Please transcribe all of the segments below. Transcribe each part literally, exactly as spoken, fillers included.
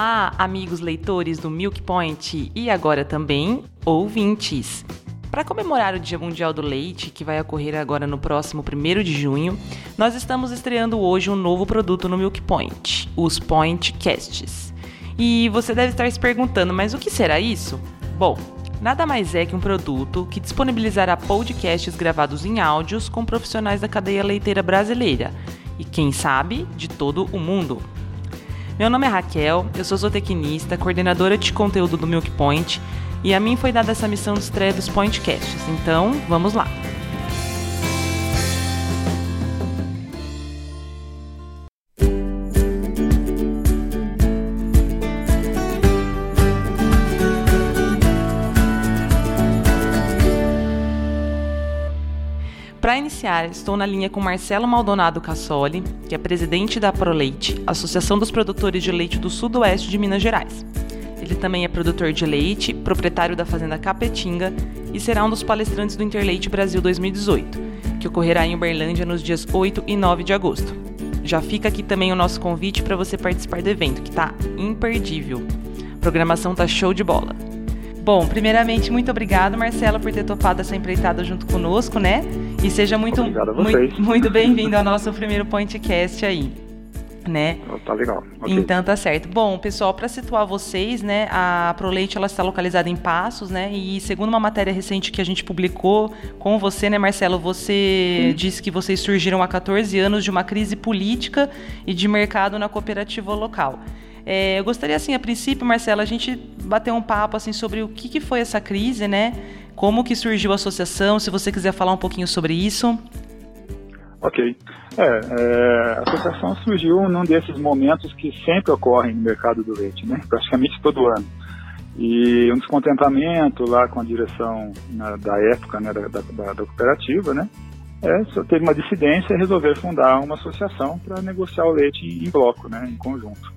Olá, amigos leitores do MilkPoint e agora também ouvintes! Para comemorar o Dia Mundial do Leite, que vai ocorrer agora no próximo primeiro de junho, nós estamos estreando hoje um novo produto no MilkPoint, os PointCasts. E você deve estar se perguntando, mas o que será isso? Bom, nada mais é que um produto que disponibilizará podcasts gravados em áudios com profissionais da cadeia leiteira brasileira e, quem sabe, de todo o mundo. Meu nome é Raquel, eu sou zootecnista, coordenadora de conteúdo do MilkPoint, e a mim foi dada essa missão de estreia dos PointCasts, então vamos lá! Para iniciar, estou na linha com Marcelo Maldonado Cassoli, que é presidente da Proleite, Associação dos Produtores de Leite do Sudoeste de Minas Gerais. Ele também é produtor de leite, proprietário da Fazenda Capetinga e será um dos palestrantes do Interleite Brasil dois mil e dezoito, que ocorrerá em Uberlândia nos dias oito e nove de agosto. Já fica aqui também o nosso convite para você participar do evento, que está imperdível. A programação tá show de bola. Bom, primeiramente, muito obrigado, Marcelo, por ter topado essa empreitada junto conosco, né? E seja muito, muito, muito bem-vindo ao nosso primeiro PointCast aí. Né? Tá legal. Okay. Então tá certo. Bom, pessoal, para situar vocês, né, a Proleite ela está localizada em Passos, né? E segundo uma matéria recente que a gente publicou com você, né, Marcelo, você Sim. disse que vocês surgiram há catorze anos de uma crise política e de mercado na cooperativa local. É, eu gostaria, assim, a princípio, Marcelo, a gente bater um papo assim sobre o que, que foi essa crise, né? Como que surgiu a associação, se você quiser falar um pouquinho sobre isso. Ok. É, é, a associação surgiu num desses momentos que sempre ocorrem no mercado do leite, né? Praticamente todo ano. E um descontentamento lá com a direção na, da época, né, da, da, da cooperativa, né? É, só teve uma dissidência e resolver fundar uma associação para negociar o leite em bloco, né, em conjunto.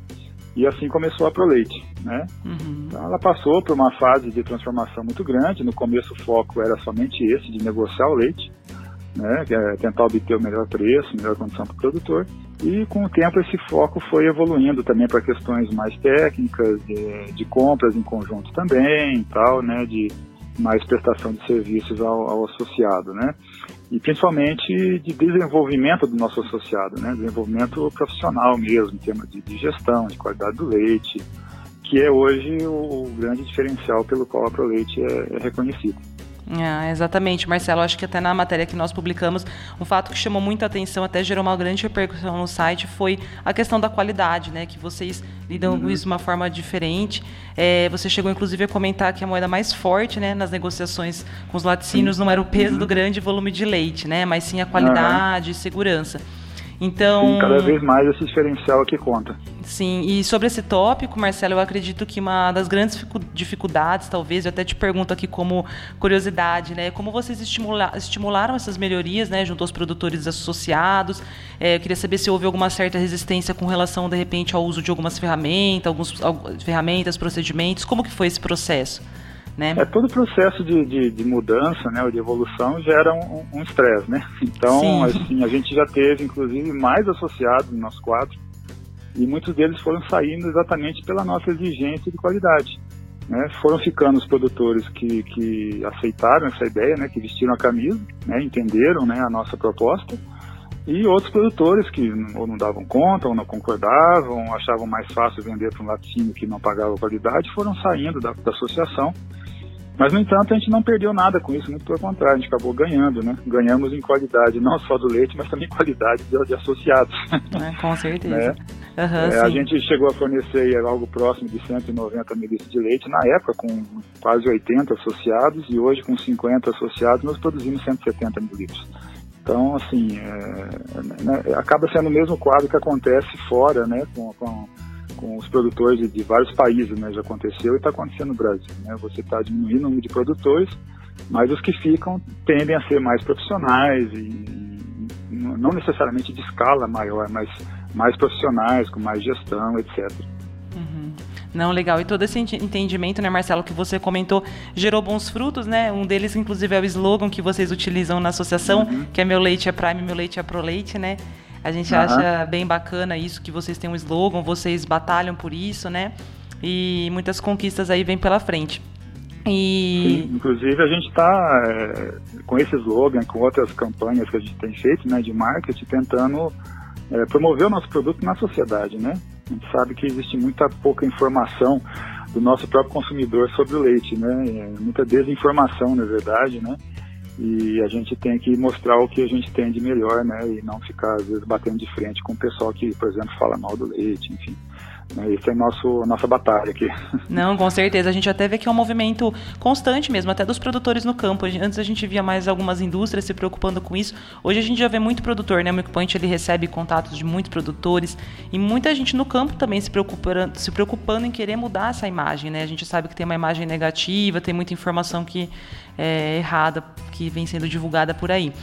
E assim começou a Proleite, né? Uhum. Então ela passou por uma fase de transformação muito grande. No começo o foco era somente esse, de negociar o leite, né, que é tentar obter o melhor preço, melhor condição para o produtor, e com o tempo esse foco foi evoluindo também para questões mais técnicas, de, de compras em conjunto também e tal, né, de mais prestação de serviços ao, ao associado, né, e principalmente de desenvolvimento do nosso associado, né, desenvolvimento profissional mesmo, em termos de, de gestão, de qualidade do leite, que é hoje o, o grande diferencial pelo qual a Proleite é, é reconhecida. Ah, exatamente, Marcelo, acho que até na matéria que nós publicamos, um fato que chamou muita atenção, até gerou uma grande repercussão no site, foi a questão da qualidade, né? Que vocês lidam com isso de uma forma diferente. É, você chegou inclusive a comentar que a moeda mais forte, né, nas negociações com os laticínios não era o peso uhum. do grande volume de leite, né, mas sim a qualidade e uhum. segurança. Então, sim, cada vez mais esse diferencial aqui conta. Sim, e sobre esse tópico, Marcelo, eu acredito que uma das grandes dificuldades, talvez, eu até te pergunto aqui como curiosidade, né, como vocês estimula- estimularam essas melhorias, né, junto aos produtores associados, é, eu queria saber se houve alguma certa resistência com relação, de repente, ao uso de algumas ferramentas, alguns, algumas ferramentas, procedimentos, como que foi esse processo? Né? É, todo o processo de, de, de mudança, né, ou de evolução gera um estresse, um né? Então, Sim. assim, a gente já teve, inclusive, mais associados no nosso quadro, e muitos deles foram saindo exatamente pela nossa exigência de qualidade, né? Foram ficando os produtores que, que aceitaram essa ideia, né, que vestiram a camisa, né, entenderam, né, a nossa proposta, e outros produtores que ou não davam conta, ou não concordavam, achavam mais fácil vender para um laticínio que não pagava qualidade, foram saindo da, da associação. Mas, no entanto, a gente não perdeu nada com isso, muito pelo contrário, a gente acabou ganhando, né? Ganhamos em qualidade, não só do leite, mas também qualidade de, de associados. É, com certeza. Né? Uhum, é, a gente chegou a fornecer algo próximo de cento e noventa mililitros de leite, na época com quase oitenta associados, e hoje com cinquenta associados nós produzimos cento e setenta mililitros. Então, assim, é, né, acaba sendo o mesmo quadro que acontece fora, né, com, com, com os produtores de, de vários países, né, já aconteceu e está acontecendo no Brasil, né, você está diminuindo o número de produtores, mas os que ficam tendem a ser mais profissionais e, e não necessariamente de escala maior, mas mais profissionais, com mais gestão, etcétera. Não, legal. E todo esse entendimento, né, Marcelo, que você comentou, gerou bons frutos, né? Um deles, inclusive, é o slogan que vocês utilizam na associação, uhum. que é meu leite é Prime, meu leite é Proleite, né? A gente uhum. acha bem bacana isso, que vocês têm um slogan, vocês batalham por isso, né? E muitas conquistas aí vêm pela frente. E... Sim, inclusive a gente está é, com esse slogan, com outras campanhas que a gente tem feito, né, de marketing, tentando é, promover o nosso produto na sociedade, né? A gente sabe que existe muita pouca informação do nosso próprio consumidor sobre o leite, né? É muita desinformação, na verdade, né? E a gente tem que mostrar o que a gente tem de melhor, né? E não ficar, às vezes, batendo de frente com o pessoal que, por exemplo, fala mal do leite, enfim. Essa é a nossa batalha aqui. Não, com certeza. A gente até vê que é um movimento constante mesmo, até dos produtores no campo. Antes a gente via mais algumas indústrias se preocupando com isso. Hoje a gente já vê muito produtor, né? O MilkPoint, ele recebe contatos de muitos produtores e muita gente no campo também se preocupando, se preocupando em querer mudar essa imagem, né? A gente sabe que tem uma imagem negativa, tem muita informação que é errada, que vem sendo divulgada por aí.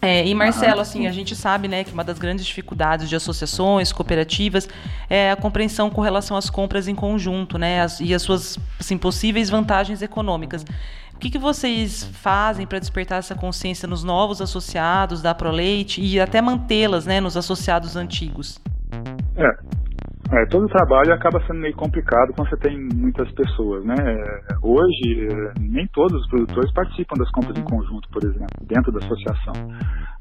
É, e Marcelo, assim, a gente sabe, né, que uma das grandes dificuldades de associações, cooperativas, é a compreensão com relação às compras em conjunto, né, as, e as suas, assim, possíveis vantagens econômicas. O que, que vocês fazem para despertar essa consciência nos novos associados da Proleite e até mantê-las, né, nos associados antigos? É. É, todo o trabalho acaba sendo meio complicado quando você tem muitas pessoas, né? Hoje, nem todos os produtores participam das compras em conjunto, por exemplo, dentro da associação.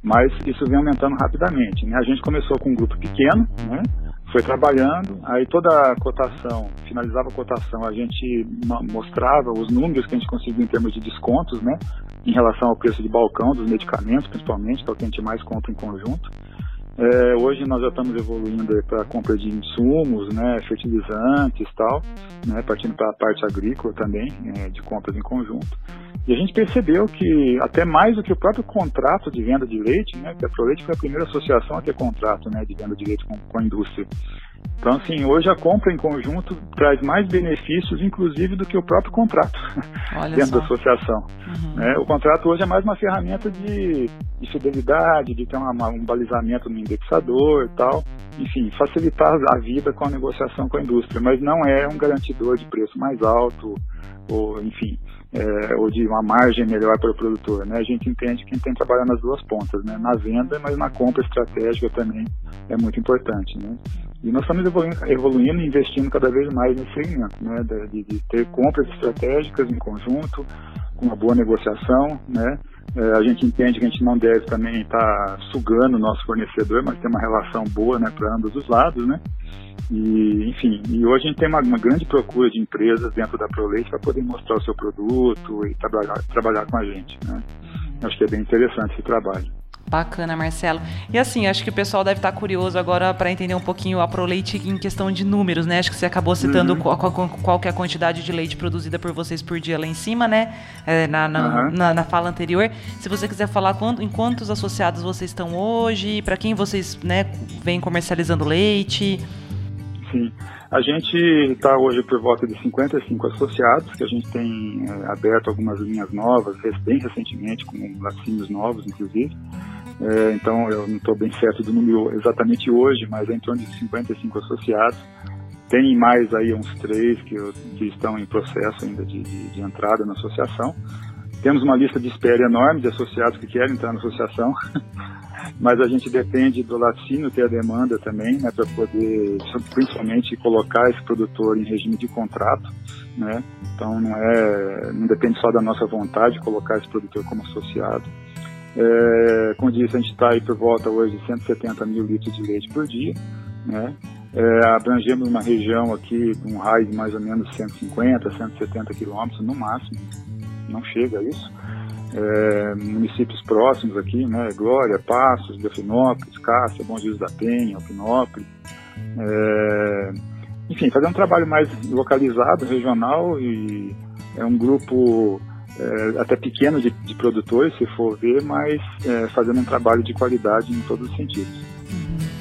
Mas isso vem aumentando rapidamente, né? A gente começou com um grupo pequeno, né? Foi trabalhando, aí toda a cotação, finalizava a cotação, a gente mostrava os números que a gente conseguiu em termos de descontos, né? Em relação ao preço de balcão, dos medicamentos, principalmente, que é o que a gente mais compra em conjunto. É, hoje nós já estamos evoluindo para a compra de insumos, né, fertilizantes e tal, né, partindo para a parte agrícola também, é, de compras em conjunto. E a gente percebeu que até mais do que o próprio contrato de venda de leite, né, que a Proleite foi a primeira associação a ter contrato, né, de venda de leite com, com a indústria. Então, assim, hoje a compra em conjunto traz mais benefícios, inclusive, do que o próprio contrato. Olha dentro só. Da associação. Uhum. É, o contrato hoje é mais uma ferramenta de, de fidelidade, de ter uma, uma, um balizamento no indexador e tal. Enfim, facilitar a vida com a negociação com a indústria, mas não é um garantidor de preço mais alto, ou, enfim, é, ou de uma margem melhor para o produtor, né? A gente entende que tem que trabalhar nas duas pontas, né? Na venda, mas na compra estratégica também é muito importante, né? E nós estamos evoluindo, evoluindo e investindo cada vez mais nesse segmento, né? De, de ter compras estratégicas em conjunto, com uma boa negociação, né? É, a gente entende que a gente não deve também estar sugando o nosso fornecedor, mas ter uma relação boa, né, para ambos os lados, né? E, enfim, e hoje a gente tem uma, uma grande procura de empresas dentro da Proleite para poder mostrar o seu produto e trabalhar, trabalhar com a gente, né? Acho que é bem interessante esse trabalho. Bacana, Marcelo. E assim, acho que o pessoal deve estar curioso agora para entender um pouquinho a Proleite em questão de números, né? Acho que você acabou citando uhum. qual, qual, qual que é a quantidade de leite produzida por vocês por dia lá em cima, né? É, na, na, uhum. na, na fala anterior. Se você quiser falar quando, em quantos associados vocês estão hoje, para quem vocês, né, vêm comercializando leite... Sim, a gente está hoje por volta de cinquenta e cinco associados, que a gente tem é, aberto algumas linhas novas, bem recentemente, com lacinhos novos, inclusive. É, então, eu não estou bem certo do número exatamente hoje, mas é em torno de cinquenta e cinco associados. Tem mais aí uns três que, que estão em processo ainda de, de, de entrada na associação. Temos uma lista de espera enorme de associados que querem entrar na associação, mas a gente depende do laticínio ter a demanda também, né, para poder principalmente colocar esse produtor em regime de contrato, né? Então não é, não depende só da nossa vontade de colocar esse produtor como associado. É, como disse, a gente está aí por volta hoje de cento e setenta mil litros de leite por dia, né? É, abrangemos uma região aqui com um raio de mais ou menos cento e cinquenta, cento e setenta quilômetros no máximo. Não chega a isso. É, municípios próximos aqui, né? Glória, Passos, Delfinópolis, Cássia, Bom Jesus da Penha, Alpinópolis. É, enfim, fazer um trabalho mais localizado, regional, e é um grupo é, até pequeno de, de produtores, se for ver, mas é, fazendo um trabalho de qualidade em todos os sentidos.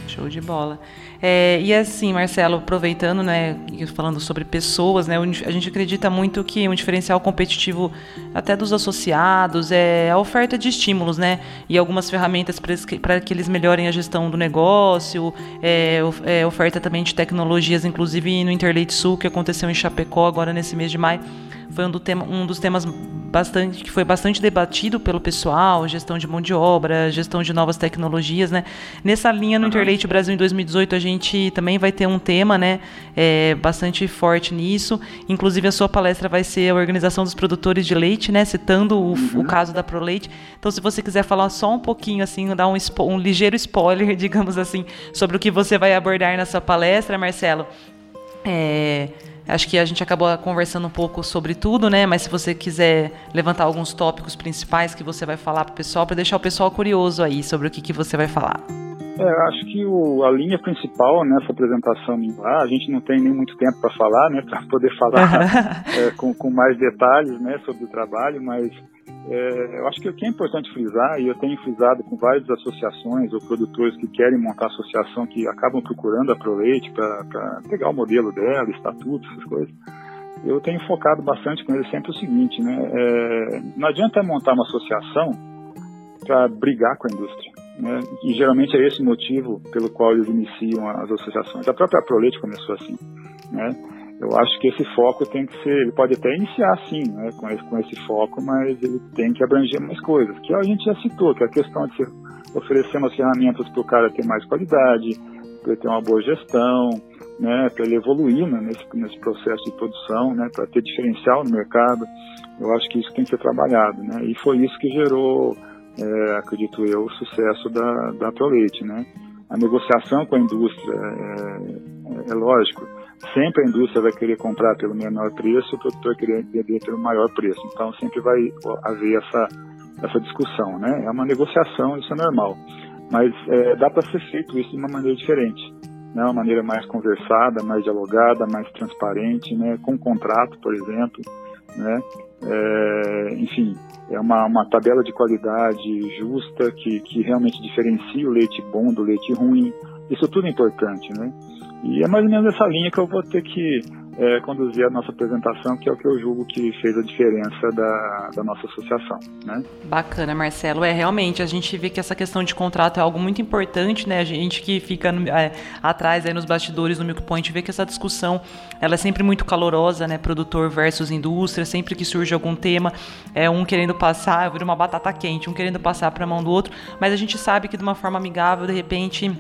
Show de bola. É, e assim, Marcelo, aproveitando, né, falando sobre pessoas, né, a gente acredita muito que um diferencial competitivo até dos associados é a oferta de estímulos, né, e algumas ferramentas para que eles melhorem a gestão do negócio, é, é, oferta também de tecnologias, inclusive no Interleite Sul, que aconteceu em Chapecó agora nesse mês de maio. foi um, do tema, um dos temas bastante, que foi bastante debatido pelo pessoal, gestão de mão de obra, gestão de novas tecnologias, né? Nessa linha, no Interleite Brasil em dois mil e dezoito, a gente também vai ter um tema, né, é, bastante forte nisso. Inclusive, a sua palestra vai ser a organização dos produtores de leite, né, citando o, uhum. o caso da Proleite. Então, se você quiser falar só um pouquinho, assim, dar um, spo, um ligeiro spoiler, digamos assim, sobre o que você vai abordar nessa palestra, Marcelo. É... Acho que a gente acabou conversando um pouco sobre tudo, né? Mas se você quiser levantar alguns tópicos principais que você vai falar para o pessoal, para deixar o pessoal curioso aí sobre o que, que você vai falar. É, acho que o, a linha principal nessa apresentação lá, a gente não tem nem muito tempo para falar, né? Para poder falar é, com, com mais detalhes, né? Sobre o trabalho, mas é, eu acho que o que é importante frisar, e eu tenho frisado com várias associações ou produtores que querem montar associação, que acabam procurando a Proleite para pegar o modelo dela, estatuto, essas coisas, eu tenho focado bastante com eles sempre o seguinte, né? É, não adianta montar uma associação para brigar com a indústria, né? E geralmente é esse o motivo pelo qual eles iniciam as associações. A própria Proleite começou assim, né? Eu acho que esse foco tem que ser, ele pode até iniciar sim, né, com, esse, com esse foco, mas ele tem que abranger mais coisas, que a gente já citou, que é a questão de oferecer umas ferramentas para o cara ter mais qualidade, para ele ter uma boa gestão, né, para ele evoluir, né, nesse, nesse processo de produção, né, para ter diferencial no mercado. Eu acho que isso tem que ser trabalhado, né, e foi isso que gerou, é, acredito eu, o sucesso da, da Proleite, né. A negociação com a indústria, é, é, é lógico, sempre a indústria vai querer comprar pelo menor preço, o produtor vai querer vender pelo maior preço. Então, sempre vai haver essa, essa discussão, né? É uma negociação, isso é normal. Mas é, dá para ser feito isso de uma maneira diferente, né? Uma maneira mais conversada, mais dialogada, mais transparente, né? Com contrato, por exemplo, né? É, enfim, é uma, uma tabela de qualidade justa que, que realmente diferencia o leite bom do leite ruim. Isso tudo é importante, né? E é mais ou menos essa linha que eu vou ter que é, conduzir a nossa apresentação, que é o que eu julgo que fez a diferença da, da nossa associação, né? Bacana, Marcelo. É, realmente, a gente vê que essa questão de contrato é algo muito importante, né? A gente que fica é, atrás aí nos bastidores do MilkPoint vê que essa discussão, ela é sempre muito calorosa, né? Produtor versus indústria, sempre que surge algum tema, é um querendo passar, vira uma batata quente, um querendo passar para a mão do outro, mas a gente sabe que de uma forma amigável, de repente,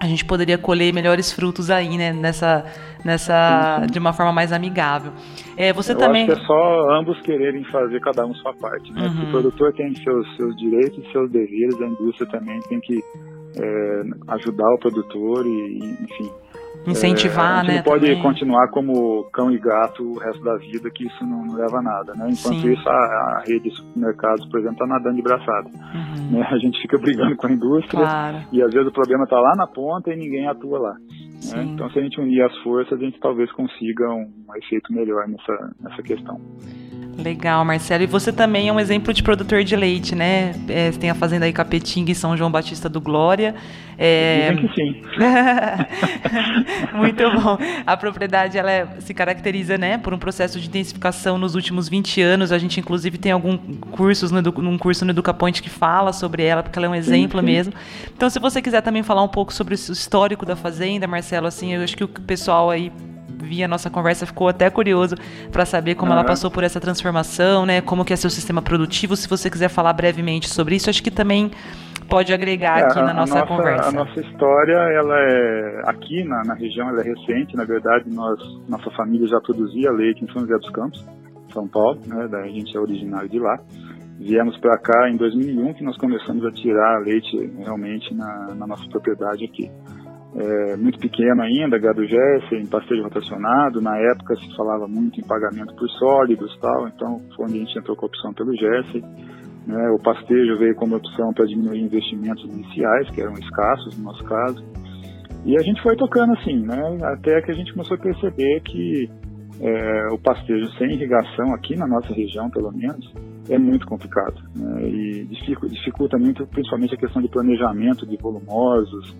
a gente poderia colher melhores frutos aí, né? Nessa, nessa, sim, sim. De uma forma mais amigável. É, você eu também. Acho que é só ambos quererem fazer cada um sua parte, né? Uhum. O produtor tem seus, seus direitos e seus deveres, a indústria também tem que é, ajudar o produtor e, enfim. Incentivar, é, a gente, né? Não pode também continuar como cão e gato o resto da vida, que isso não, não leva a nada, né? Enquanto sim. isso, a, a rede de supermercados, por exemplo, está nadando de braçada. Uhum. Né? A gente fica brigando com a indústria, claro. E às vezes o problema está lá na ponta e ninguém atua lá. Né? Então, se a gente unir as forças, a gente talvez consiga um efeito melhor nessa, nessa questão. Legal, Marcelo. E você também é um exemplo de produtor de leite, né? É, você tem a Fazenda aí Capetinga e São João Batista do Glória. É... Dizem que sim. Muito bom. A propriedade, ela é, se caracteriza, né, por um processo de intensificação nos últimos vinte anos. A gente, inclusive, tem alguns cursos, no, um curso no EducaPoint que fala sobre ela, porque ela é um exemplo sim, sim. mesmo. Então, se você quiser também falar um pouco sobre o histórico da Fazenda, Marcelo, assim, eu acho que o pessoal aí via a nossa conversa ficou até curioso para saber como uhum. ela passou por essa transformação, né? Como que é seu sistema produtivo. Se você quiser falar brevemente sobre isso, acho que também pode agregar é, aqui na nossa, nossa conversa. A nossa história, ela é aqui na, na região, ela é recente. Na verdade, nós, nossa família já produzia leite em São José dos Campos, São Paulo, né? A gente é originário de lá. Viemos para cá em dois mil e um, que nós começamos a tirar leite realmente na, na nossa propriedade aqui. É, muito pequeno ainda, gado Jersey, em pastejo rotacionado. Na época se falava muito em pagamento por sólidos, tal. Então foi onde a gente entrou com a opção pelo Jersey, né? O pastejo veio como opção para diminuir investimentos iniciais, que eram escassos no nosso caso. E a gente foi tocando assim, né? Até que a gente começou a perceber que é, o pastejo sem irrigação aqui na nossa região, pelo menos, é muito complicado, né? E dificulta muito, principalmente a questão de planejamento de volumosos.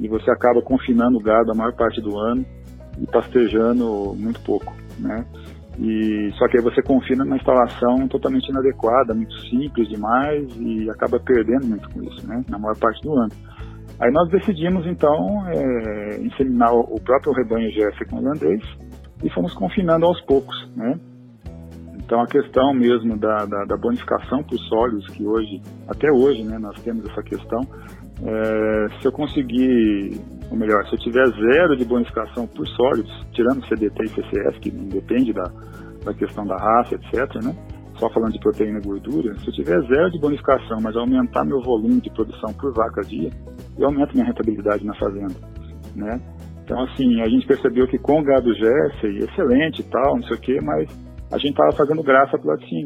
E você acaba confinando o gado a maior parte do ano e pastejando muito pouco, né? E, só que aí você confina numa instalação totalmente inadequada, muito simples demais, e acaba perdendo muito com isso, né? Na maior parte do ano. Aí nós decidimos, então, é, inseminar o próprio rebanho Jersey com holandês e fomos confinando aos poucos, né? Então, a questão mesmo da, da, da bonificação para os sólidos, que hoje, até hoje, né, nós temos essa questão, é, se eu conseguir, ou melhor, se eu tiver zero de bonificação por sólidos, tirando C D T e C C S, que depende da, da questão da raça, etcétera, né? Só falando de proteína e gordura, se eu tiver zero de bonificação, mas aumentar meu volume de produção por vaca dia, eu aumento minha rentabilidade na fazenda, né? Então, assim, a gente percebeu que com o gado Jersey, excelente e tal, não sei o quê, mas a gente estava fazendo graça para o latim,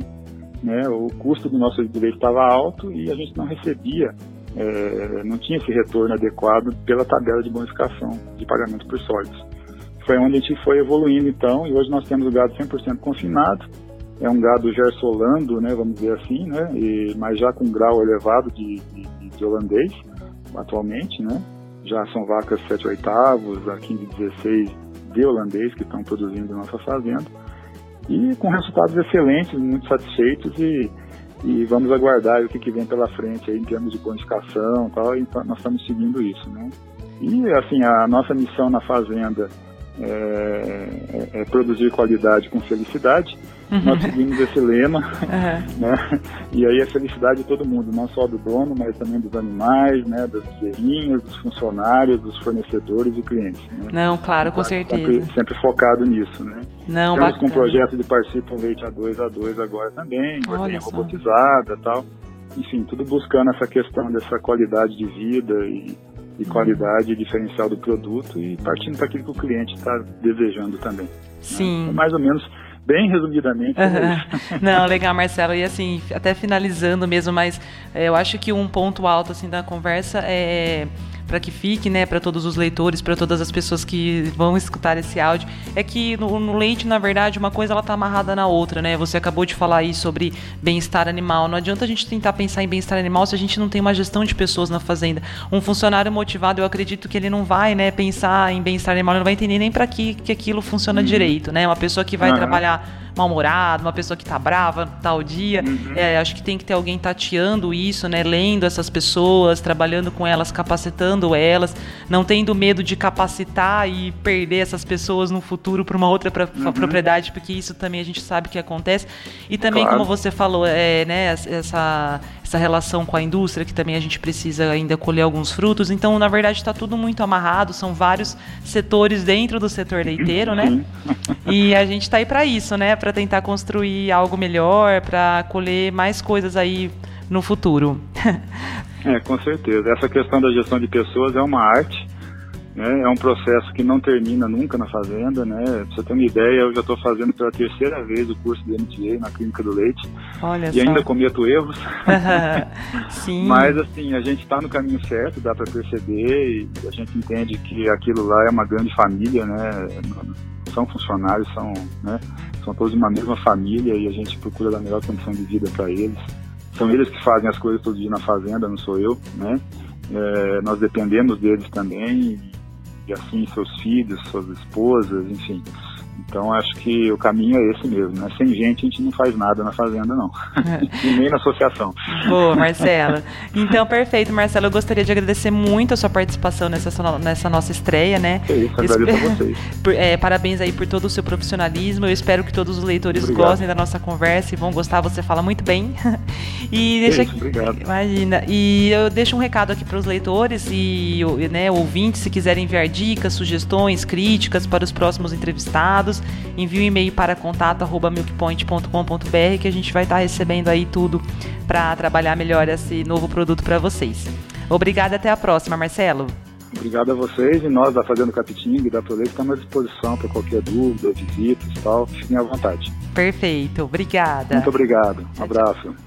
né? O custo do nosso direito estava alto e a gente não recebia, é, não tinha esse retorno adequado pela tabela de bonificação de pagamento por sólidos. Foi onde a gente foi evoluindo, então, e hoje nós temos o gado cem por cento confinado, é um gado Jersey holando, né, vamos dizer assim, né, e, mas já com grau elevado de, de, de holandês, atualmente, né? Já são vacas sete oitavos, a quinze, dezesseis de holandês que estão produzindo na nossa fazenda. E com resultados excelentes, muito satisfeitos e, e vamos aguardar o que, que vem pela frente aí, em termos de bonificação e tal, e nós estamos seguindo isso, né? E assim, a nossa missão na fazenda é, é, é produzir qualidade com felicidade. Nós seguimos esse lema, uhum. né? E aí a felicidade de todo mundo, não só do dono, mas também dos animais, né? Das bezerrinhas, dos funcionários, dos fornecedores e clientes, né? Não, claro, com tá, certeza. Sempre, sempre focado nisso, né? Não, Estamos bacana. com um projeto de participa um leite A dois A dois agora também, ordem robotizada e tal. Enfim, tudo buscando essa questão dessa qualidade de vida e... e qualidade diferencial do produto e partindo para aquilo que o cliente está desejando também. Sim. Né? Então, mais ou menos, bem resumidamente. Uhum. Não, legal, Marcelo. E assim, até finalizando mesmo, mas é, eu acho que um ponto alto assim da conversa é... para que fique, né, para todos os leitores, para todas as pessoas que vão escutar esse áudio, é que no, no leite, na verdade, uma coisa ela está amarrada na outra, né? Você acabou de falar aí sobre bem-estar animal. Não adianta a gente tentar pensar em bem-estar animal se a gente não tem uma gestão de pessoas na fazenda. Um funcionário motivado, eu acredito que ele não vai, né, pensar em bem-estar animal, ele não vai entender nem para que, que aquilo funciona uhum. direito, né? Uma pessoa que vai uhum. trabalhar mal-humorado, uma pessoa que está brava tal dia, uhum. é, acho que tem que ter alguém tateando isso, né, lendo essas pessoas, trabalhando com elas, capacitando elas, não tendo medo de capacitar e perder essas pessoas no futuro para uma outra pra, uhum. propriedade, porque isso também a gente sabe que acontece, e também claro. como você falou, é, né, essa, essa relação com a indústria, que também a gente precisa ainda colher alguns frutos, então na verdade está tudo muito amarrado, são vários setores dentro do setor leiteiro, né, uhum. e a gente está aí para isso, né, para tentar construir algo melhor, para colher mais coisas aí no futuro. É, com certeza. Essa questão da gestão de pessoas é uma arte, né? É um processo que não termina nunca na fazenda, né? Pra você ter uma ideia, eu já estou fazendo pela terceira vez o curso do M T A na Clínica do Leite. Olha e só. Ainda cometo erros. Sim. Mas assim, a gente está no caminho certo, dá para perceber, e a gente entende que aquilo lá é uma grande família, né? São funcionários, são, né? São todos uma mesma família e a gente procura dar a melhor condição de vida para eles. São eles que fazem as coisas todo dia na fazenda, não sou eu, né? É, nós dependemos deles também, e assim seus filhos, suas esposas, enfim. Então acho que o caminho é esse mesmo, né? Sem gente a gente não faz nada na fazenda, não. E nem na associação. Boa, Marcelo. Então, perfeito, Marcelo. Eu gostaria de agradecer muito a sua participação nessa, nessa nossa estreia, né? É isso, agradeço Espe... a vocês. Por, é, parabéns aí por todo o seu profissionalismo. Eu espero que todos os leitores obrigado. gostem da nossa conversa e vão gostar, você fala muito bem. E deixa isso, aqui... obrigado. Imagina. E eu deixo um recado aqui para os leitores e, né, ouvintes, se quiserem enviar dicas, sugestões, críticas para os próximos entrevistados, envie um e-mail para contato arroba milkpoint ponto com ponto br que a gente vai estar recebendo aí tudo para trabalhar melhor esse novo produto para vocês. Obrigada, até a próxima, Marcelo. Obrigado a vocês e nós da Fazenda Capetinga e da Proleite estamos à disposição para qualquer dúvida, visitas e tal, fiquem à vontade. Perfeito, obrigada. Muito obrigado, um abraço.